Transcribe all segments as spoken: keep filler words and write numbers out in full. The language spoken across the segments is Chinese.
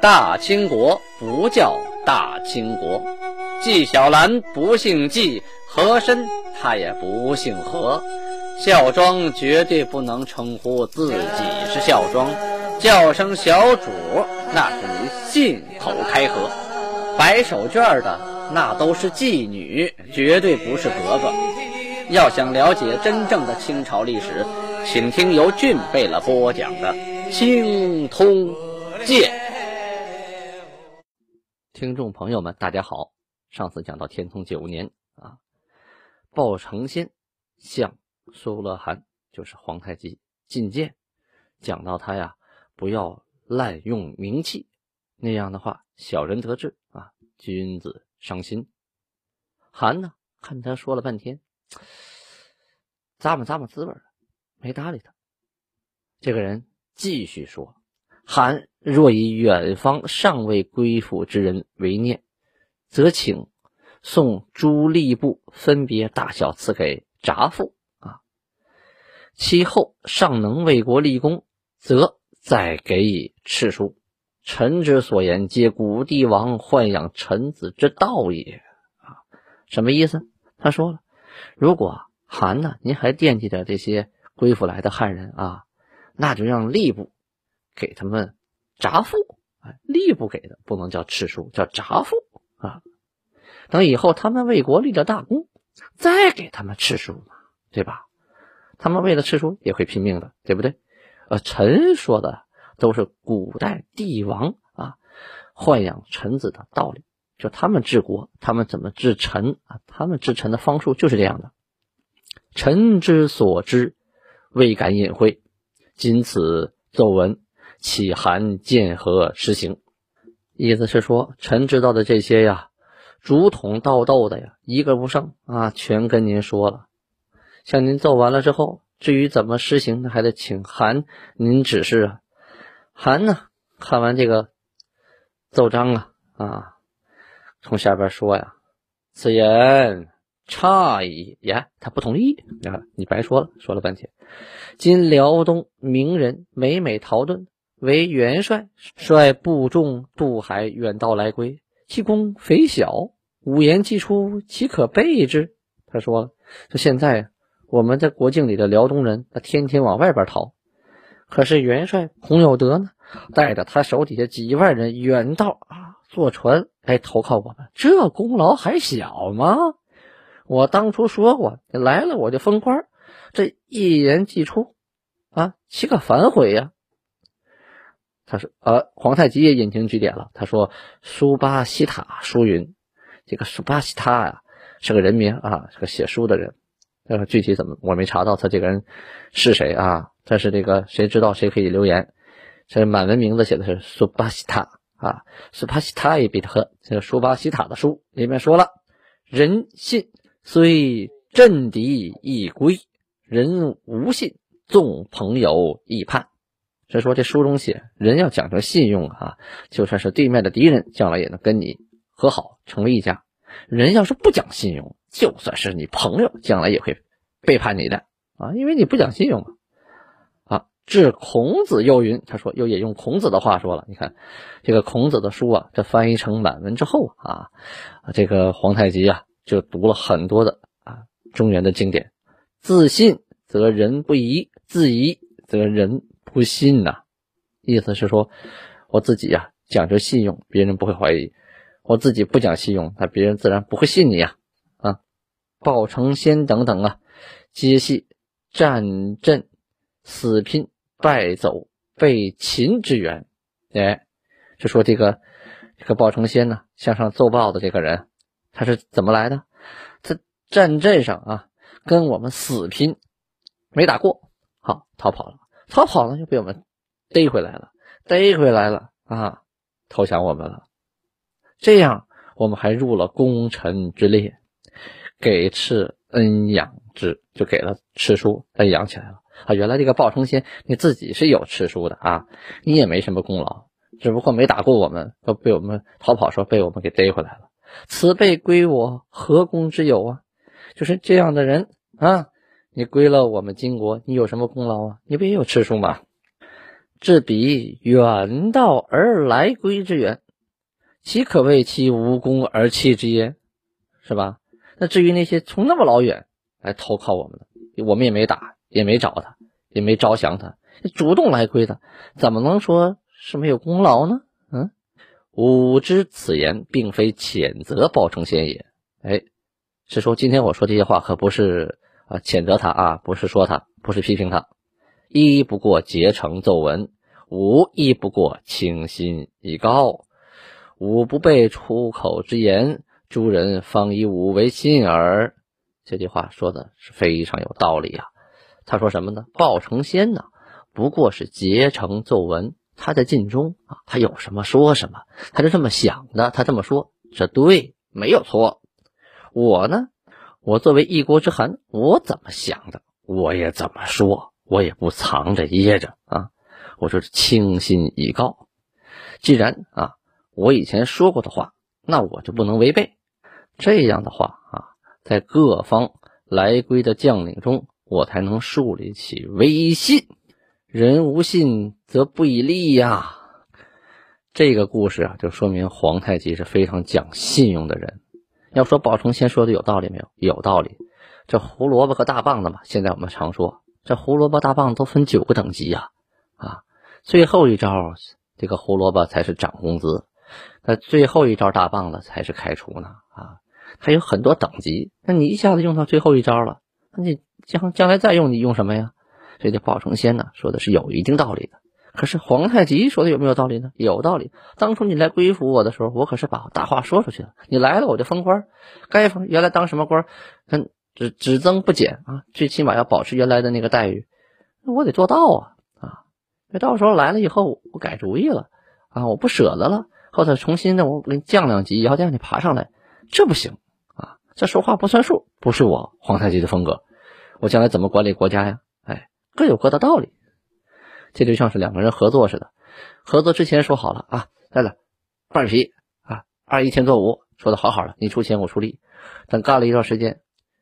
大清国不叫大清国，纪晓岚不姓纪，和珅他也不姓和。孝庄绝对不能称呼自己是孝庄，叫声小主那是你信口开河。白手绢的那都是妓女，绝对不是格格。要想了解真正的清朝历史，请听由俊贝勒播讲的《清通鉴》。听众朋友们大家好，上次讲到天聪九年啊，鲍承先向苏勒汗就是皇太极进谏，讲到他呀不要滥用名器，那样的话小人得志啊，君子伤心。韩呢看他说了半天，咂摸咂摸滋味了，没搭理他。这个人继续说，韩若以远方尚未归附之人为念，则请送诸吏部分别大小赐给札付啊，其后尚能为国立功，则再给以敕书。臣之所言，皆古帝王豢养臣子之道也啊。什么意思？他说了，如果韩呢您还惦记着这些归附来的汉人啊，那就让吏部给他们札付，吏部给的不能叫敕书，叫札付啊。等以后他们为国立了大功，再给他们敕书嘛，对吧？他们为了敕书也会拼命的，对不对？呃，臣说的都是古代帝王啊豢养臣子的道理，就他们治国，他们怎么治臣啊？他们治臣的方术就是这样的。臣之所知，未敢隐晦，今此奏闻，岂韩见何实行？意思是说，臣知道的这些呀，竹筒倒豆的呀，一个不剩啊，全跟您说了。像您奏完了之后，至于怎么施行，那还得请韩您指示啊。韩呢，看完这个奏章啊，啊，从下边说呀，此言差矣，呀，他不同意啊，你白说了，说了半天。今辽东名人每每陶顿为元帅，率部众渡海远道来归，其功肥小，五言既出，岂可备之？他说了，就现在我们在国境里的辽东人，他天天往外边逃。可是元帅洪有德呢，带着他手底下几万人远道啊坐船来投靠我们，这功劳还小吗？我当初说过，来了我就封官，这一言既出啊，岂可反悔呀？他说，呃，皇太极也引经据典了，他说苏巴西塔书云，这个苏巴西塔啊是个人名啊，是个写书的人，呃，具体怎么我没查到他这个人是谁啊。但是这个谁知道谁可以留言，这满文名字写的是苏巴西塔啊，苏巴西塔也比特，这个苏巴西塔的书里面说了，人信虽振敌亦归，人无信纵朋友亦叛。所以说这书中写人要讲究信用啊，就算是对面的敌人将来也能跟你和好成为一家，人要是不讲信用，就算是你朋友将来也会背叛你的啊，因为你不讲信用嘛。至孔子又云，他说又也用孔子的话说了，你看这个孔子的书啊，这翻译成满文之后啊，这个皇太极啊就读了很多的啊中原的经典。自信则人不疑，自疑则人不信呐、啊。意思是说，我自己啊讲究信用，别人不会怀疑；我自己不讲信用，那别人自然不会信你啊。啊，鲍承先等等啊，皆系战阵死拼败走被秦之援。哎，就说这个这个鲍承先呢向上奏报的这个人，他是怎么来的？他战阵上啊跟我们死拼，没打过，好逃跑了，逃跑了就被我们逮回来了，逮回来了啊，投降我们了。这样我们还入了功臣之列，给敕恩养之，就给了敕书恩养起来了。啊，原来这个鲍承先你自己是有敕书的啊，你也没什么功劳，只不过没打过我们，都被我们逃跑时候被我们给逮回来了。此辈归我，何功之有啊？就是这样的人啊，你归了我们金国，你有什么功劳啊？你不也有敕书吗？至彼远道而来归之远，岂可谓其无功而弃之耶？是吧？那至于那些从那么老远来投靠我们的，我们也没打，也没找他，也没招降他，主动来归的，怎么能说是没有功劳呢？嗯，吾知此言并非谴责鲍承先也。哎，是说今天我说这些话可不是啊谴责他啊，不是说他，不是批评他。一不过结成奏文，吾亦不过倾心以告。吾不备出口之言，诸人方以吾为信耳。这句话说的是非常有道理啊。他说什么呢？鲍承先呢，不过是结成奏文，他在尽忠啊，他有什么说什么，他就这么想的，他这么说，这对，没有错。我呢，我作为一国之寒，我怎么想的，我也怎么说。我也不藏着掖着啊，我就是倾心以告。既然啊我以前说过的话，那我就不能违背。这样的话啊，在各方来归的将领中，我才能树立起威信。人无信则不以立呀。这个故事啊，就说明皇太极是非常讲信用的人。要说鲍承先说的有道理没有？有道理。这胡萝卜和大棒的嘛，现在我们常说。这胡萝卜大棒都分九个等级啊，啊，最后一招这个胡萝卜才是涨工资，那最后一招大棒了才是开除呢啊，还有很多等级，那你一下子用到最后一招了，那你将将来再用你用什么呀？所以这鲍承先呢说的是有一定道理的，可是皇太极说的有没有道理呢？有道理。当初你来归附我的时候，我可是把大话说出去了，你来了我就封官，该封原来当什么官，跟只只增不减啊，最起码要保持原来的那个待遇，我得做到啊啊！那到时候来了以后，我改主意了啊，我不舍得了，或者重新的我给你降两级，然后再让你爬上来，这不行啊！这说话不算数，不是我皇太极的风格，我将来怎么管理国家呀？哎，各有各的道理。这就像是两个人合作似的，合作之前说好了啊，来了半皮啊，二一千做五，说的好好的，你出钱我出力，等干了一段时间。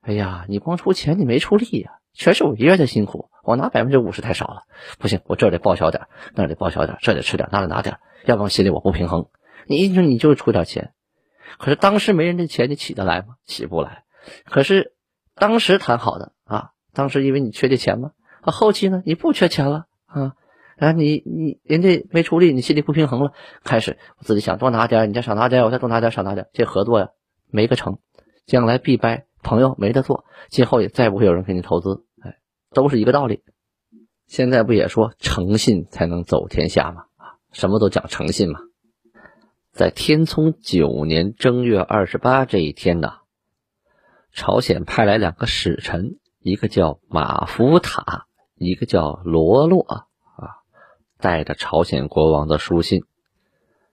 哎呀，你光出钱你没出力呀、啊，全是我一个人的辛苦，我拿 百分之五十 太少了，不行，我这得报销点，那得报销点，这得吃点，那得拿点，要不然心里我不平衡。你一你就是出点钱，可是当时没人的钱你起得来吗？起不来。可是当时谈好的啊，当时因为你缺这钱吗？啊，后期呢你不缺钱了啊，然后你你人家没出力，你心里不平衡了，开始我自己想多拿点，你再少拿点，我再多拿点少拿点，这合作呀没个成，将来必掰。朋友没得做，今后也再不会有人给你投资，哎，都是一个道理。现在不也说诚信才能走天下吗？啊，什么都讲诚信嘛。在天聪九年正月二十八这一天呢，朝鲜派来两个使臣，一个叫马福塔，一个叫罗洛啊，带着朝鲜国王的书信，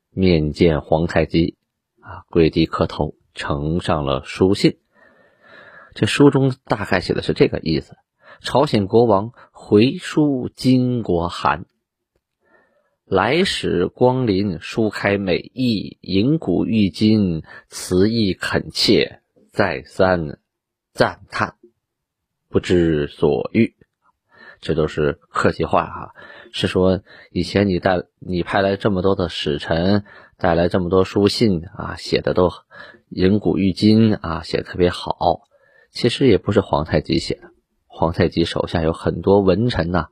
面见皇太极啊，跪地磕头，呈上了书信。这书中大概写的是这个意思，朝鲜国王回书金国函，来使光临，书开美意，银古玉今，词意恳切，再三赞叹，不知所欲。这都是客气话啊，是说以前你带你派来这么多的使臣，带来这么多书信啊，写的都银古玉今啊，写的特别好。其实也不是皇太极写的，皇太极手下有很多文臣呐、啊，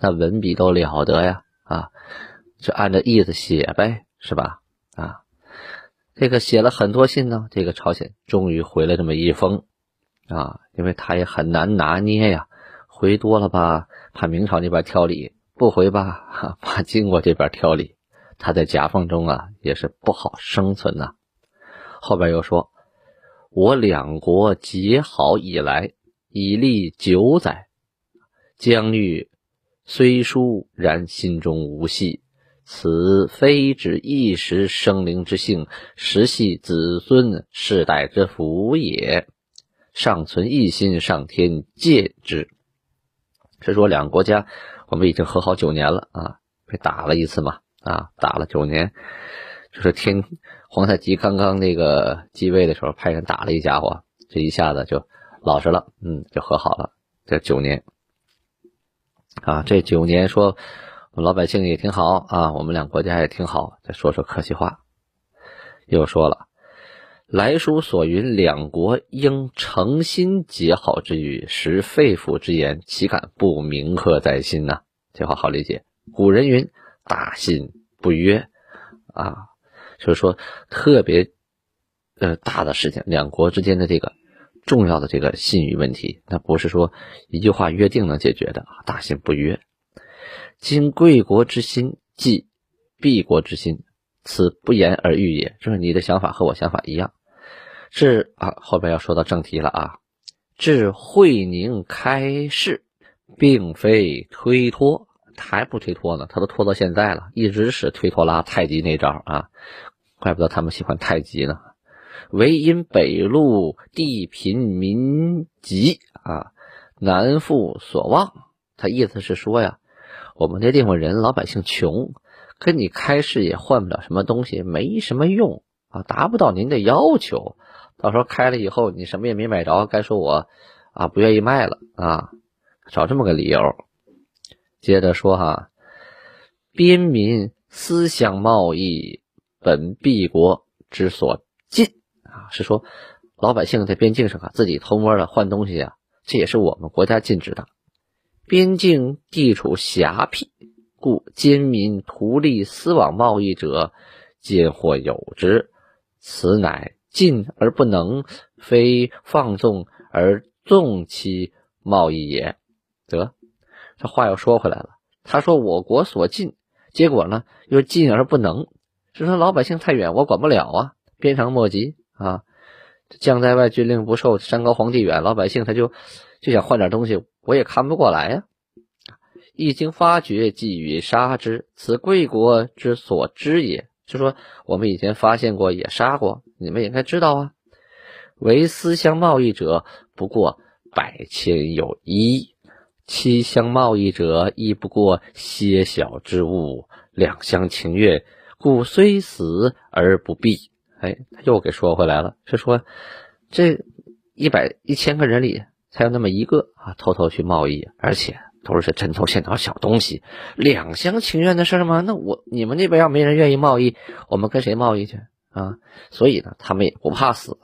那文笔都了得呀，啊，就按照意思写呗，是吧？啊，这个写了很多信呢，这个朝鲜终于回了这么一封，啊，因为他也很难拿捏呀，回多了吧，怕明朝那边挑理；不回吧，怕金国这边挑理。他在夹缝中啊，也是不好生存呐、啊。后边又说。我两国结好以来，已历九载，疆域虽疏，然心中无隙，此非指一时生灵之幸，实系子孙世代之福也，尚存一心，上天戒之。是说两国家我们已经和好九年了啊，被打了一次嘛啊，打了九年，就是天皇太极刚刚那个继位的时候派人打了一家伙，这一下子就老实了，嗯，就和好了。这九年啊，这九年说我们老百姓也挺好啊，我们俩国家也挺好。再说说客气话，又说了，来书所云，两国应诚心结好之语，实肺腑之言，岂敢不铭刻在心呢、啊？这话好理解。古人云：“大信不约”，啊，就是说特别呃大的事情，两国之间的这个重要的这个信誉问题，那不是说一句话约定能解决的。大信不约。今贵国之心，即敝国之心，此不言而喻也。就是你的想法和我想法一样。至啊，后边要说到正题了啊。至会宁开市，并非推脱，还不推脱呢，他都拖到现在了，一直是推拖拉太极那招啊，怪不得他们喜欢太极呢。唯因北路地贫民瘠啊，南复所望。他意思是说呀，我们这地方人老百姓穷，跟你开市也换不了什么东西，没什么用啊，达不到您的要求。到时候开了以后你什么也没买着，该说我啊不愿意卖了啊，找这么个理由。接着说哈，边民思想贸易，本敝国之所禁。是说老百姓在边境上啊，自己偷摸的换东西啊，这也是我们国家禁止的。边境地处狭僻，故今民图利私往贸易者，尽或有之。此乃禁而不能，非放纵而纵其贸易也。得，这话又说回来了。他说我国所禁，结果呢又禁而不能，是说老百姓太远，我管不了啊，鞭长莫及。啊，将在外，军令不受，山高皇帝远，老百姓他就就想换点东西，我也看不过来呀、啊。一经发觉，即予杀之，此贵国之所知也。就说我们以前发现过，也杀过，你们也应该知道啊。为私相贸易者，不过百千有一；七相贸易者，亦不过些小之物。两相情悦，故虽死而不避。哎，他又给说回来了，是说这一百一千个人里才有那么一个啊，偷偷去贸易，而且都是针头线脑小东西，两厢情愿的事吗？那我你们那边要没人愿意贸易，我们跟谁贸易去啊？所以呢，他们也不怕死。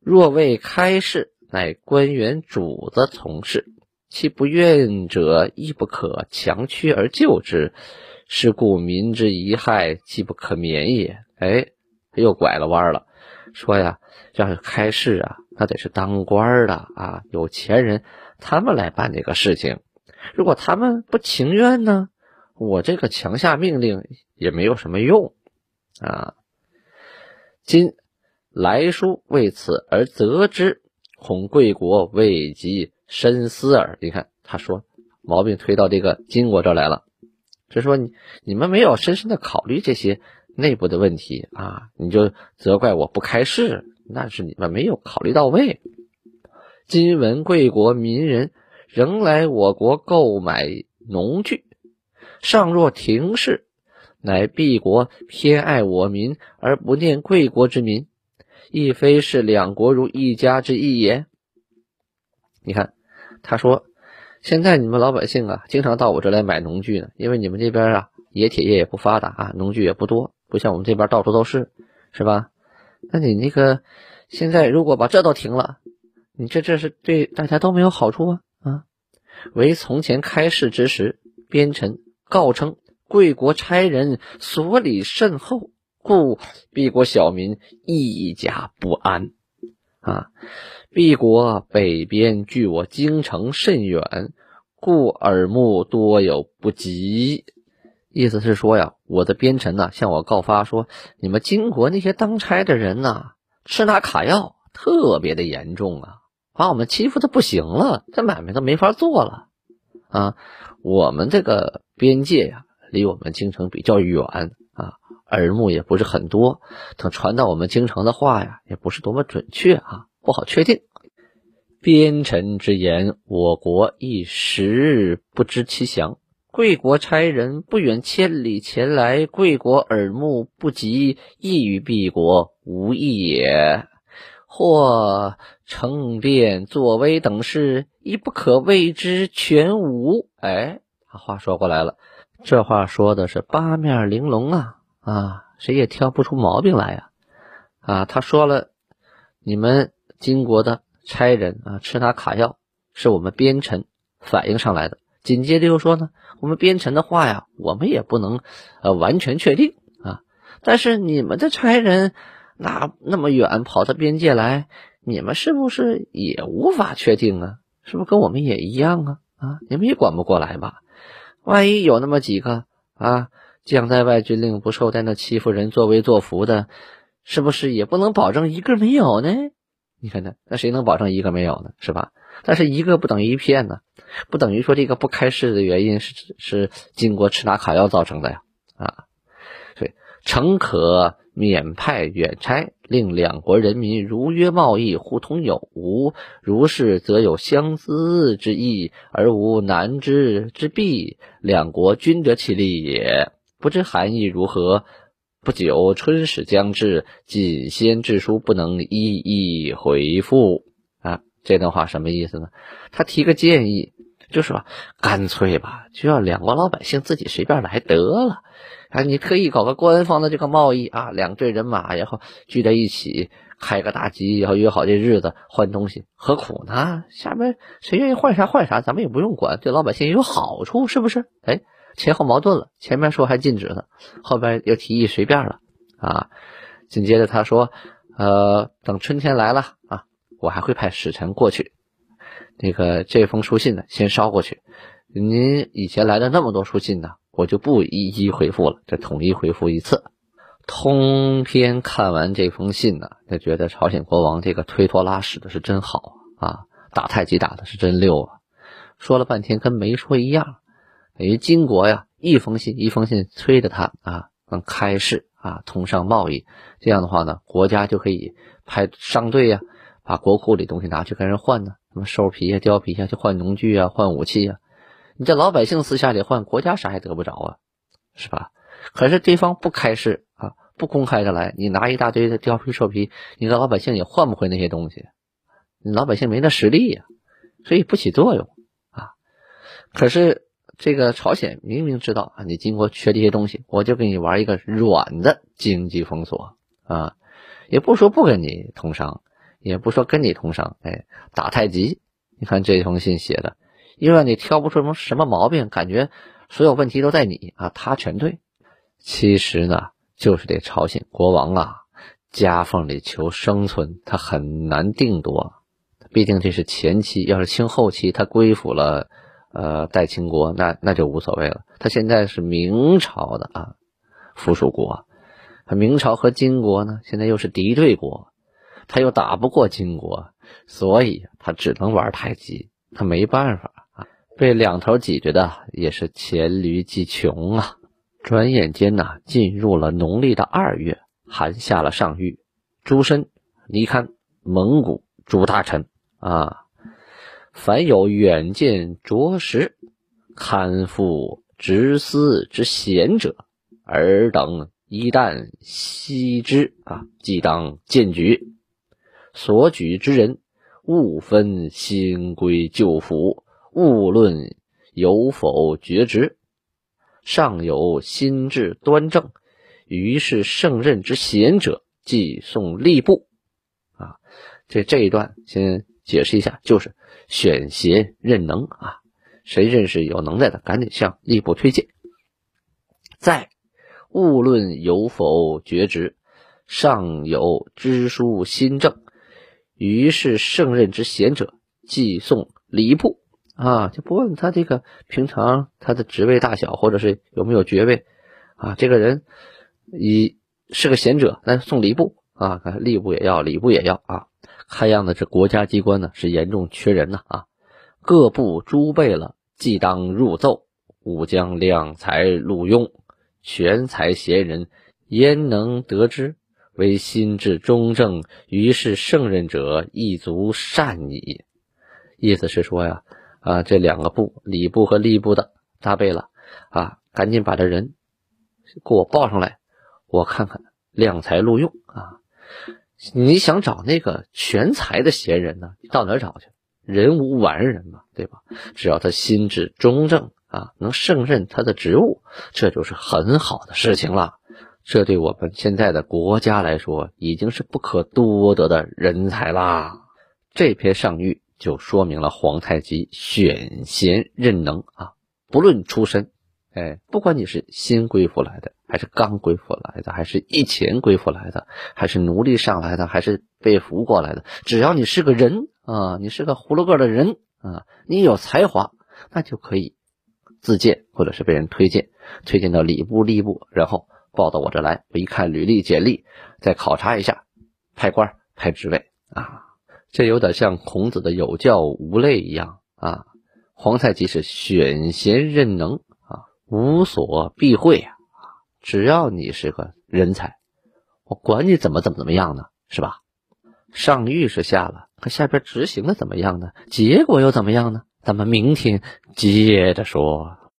若未开市，乃官员主子从事，其不愿者亦不可强驱而就之，是故民之贻害，既不可免也。哎，他又拐了弯了，说呀，要是开市啊，那得是当官的啊，有钱人他们来办这个事情。如果他们不情愿呢，我这个强下命令也没有什么用啊。今来书为此而责之，恐贵国未及深思耳。你看，他说毛病推到这个金国这来了，就说你你们没有深深的考虑这些内部的问题啊，你就责怪我不开市，那是你们没有考虑到位。今闻贵国民人仍来我国购买农具，尚若停市，乃敝国偏爱我民而不念贵国之民，亦非是两国如一家之意也。你看，他说现在你们老百姓啊，经常到我这来买农具呢，因为你们这边啊冶铁业也不发达啊，农具也不多，不像我们这边到处都是，是吧？那你那个现在如果把这都停了，你这这是对大家都没有好处啊啊！为从前开市之时，边臣告称贵国差人所礼甚厚，故敝国小民亦加不安。啊，敝国北边距我京城甚远，故耳目多有不及。意思是说呀，我的边臣呢向我告发说，你们金国那些当差的人呢，吃拿卡要特别的严重啊，把我们欺负的不行了，这买卖都没法做了啊。我们这个边界呀，离我们京城比较远啊，耳目也不是很多，等传到我们京城的话呀，也不是多么准确啊，不好确定。边臣之言，我国一时不知其详。贵国差人不远千里前来，贵国耳目不及，亦与敝国无异也。或乘变作威等事，亦不可谓之全无。哎，话说过来了，这话说的是八面玲珑啊啊，谁也挑不出毛病来呀、啊！啊，他说了，你们金国的差人啊，吃拿卡要是我们边臣反映上来的。紧接着又说呢，我们边臣的话呀，我们也不能呃完全确定啊。但是你们的差人那那么远跑到边界来，你们是不是也无法确定啊？是不是跟我们也一样啊？啊，你们也管不过来吧？万一有那么几个啊，将在外军令不受，在那欺负人、作威作福的，是不是也不能保证一个没有呢？你看看，那谁能保证一个没有呢？是吧？但是一个不等于一片呢，不等于说这个不开市的原因是是金国吃拿卡要造成的呀啊！所以诚可免派远差，令两国人民如约贸易，互通有无。如是，则有相思之意，而无难之之弊。两国均得其利也。不知含义如何？不久春始将至，谨先致书，不能一一回复啊。这段话什么意思呢？他提个建议，就说干脆吧，就让两国老百姓自己随便来得了啊！你特意搞个官方的这个贸易啊，两队人马然后聚在一起开个大集，然后约好这日子换东西，何苦呢？下面谁愿意换啥换啥，咱们也不用管，对老百姓也有好处，是不是？哎。前后矛盾了，前面说还禁止呢，后边又提议随便了啊。紧接着他说呃，等春天来了啊，我还会派使臣过去，那个这封书信呢先捎过去，您以前来的那么多书信呢，我就不一一回复了，这统一回复一次。通篇看完这封信呢，就觉得朝鲜国王这个推脱拉使的是真好啊，打太极打的是真溜啊，说了半天跟没说一样。等于金国呀，一封信一封信催着他啊，能开市啊，通商贸易。这样的话呢，国家就可以派商队呀，把国库里东西拿去跟人换呢，什么兽皮啊、貂皮啊，去换农具啊、换武器啊。你这老百姓私下里换，国家啥也得不着啊，是吧？可是对方不开市啊，不公开的来，你拿一大堆的貂皮、兽皮，你的老百姓也换不回那些东西，你老百姓没那实力呀，所以不起作用啊。可是。这个朝鲜明明知道啊，你金国缺这些东西，我就给你玩一个软的经济封锁啊，也不说不跟你通商，也不说跟你通商，哎，打太极。你看这封信写的，因为你挑不出什么什么毛病，感觉所有问题都在你啊，他全对。其实呢，就是这朝鲜国王啊，夹缝里求生存，他很难定夺，毕竟这是前期，要是清后期，他归附了。呃，代清国那那就无所谓了。他现在是明朝的啊，附属国。明朝和金国呢，现在又是敌对国，他又打不过金国，所以他只能玩太极，他没办法啊。被两头挤着的也是黔驴技穷啊。转眼间呢、啊，进入了农历的二月，韩下了上谕，朱深、尼堪、蒙古诸大臣啊。凡有远见卓识、堪复执思之贤者，尔等一旦悉之啊，即当荐举。所举之人，勿分新归旧腐，勿论有否厥职。尚有心智端正，于是胜任之贤者，即送吏部。啊，这这一段先解释一下，就是选贤任能啊，谁认识有能耐的，赶紧向吏部推荐。再勿论有否厥职，尚有知书新政，于是胜任之贤者，即送礼部啊，就不问他这个平常他的职位大小，或者是有没有爵位啊，这个人以是个贤者，那送礼部啊，吏部也要，礼部也要啊。看样子这国家机关呢是严重缺人呢啊，各部诸备了，即当入奏，吾将量才录用，全才贤人，焉能得之？唯心智中正，于是胜任者，亦足善矣。意思是说呀，啊，这两个部，礼部和吏部的搭备了啊，赶紧把这人给我报上来，我看看量才录用啊。你想找那个全才的贤人呢，到哪儿找去？人无完人嘛，对吧？只要他心智中正啊，能胜任他的职务，这就是很好的事情了。这对我们现在的国家来说，已经是不可多得的人才啦。这篇上谕就说明了皇太极选贤任能啊，不论出身，哎，不管你是新归附来的，还是刚归附来的，还是以前归附来的，还是奴隶上来的，还是被俘过来的，只要你是个人啊，你是个葫芦个的人啊，你有才华，那就可以自荐或者是被人推荐，推荐到礼部、吏部，然后报到我这来，我一看履历、简历，再考察一下，派官、派职位啊。这有点像孔子的有教无类一样啊。皇太极是选贤任能啊，无所避讳啊，只要你是个人才，我管你怎么怎么怎么样呢，是吧？上谕是下了，可下边执行的怎么样呢？结果又怎么样呢？咱们明天接着说。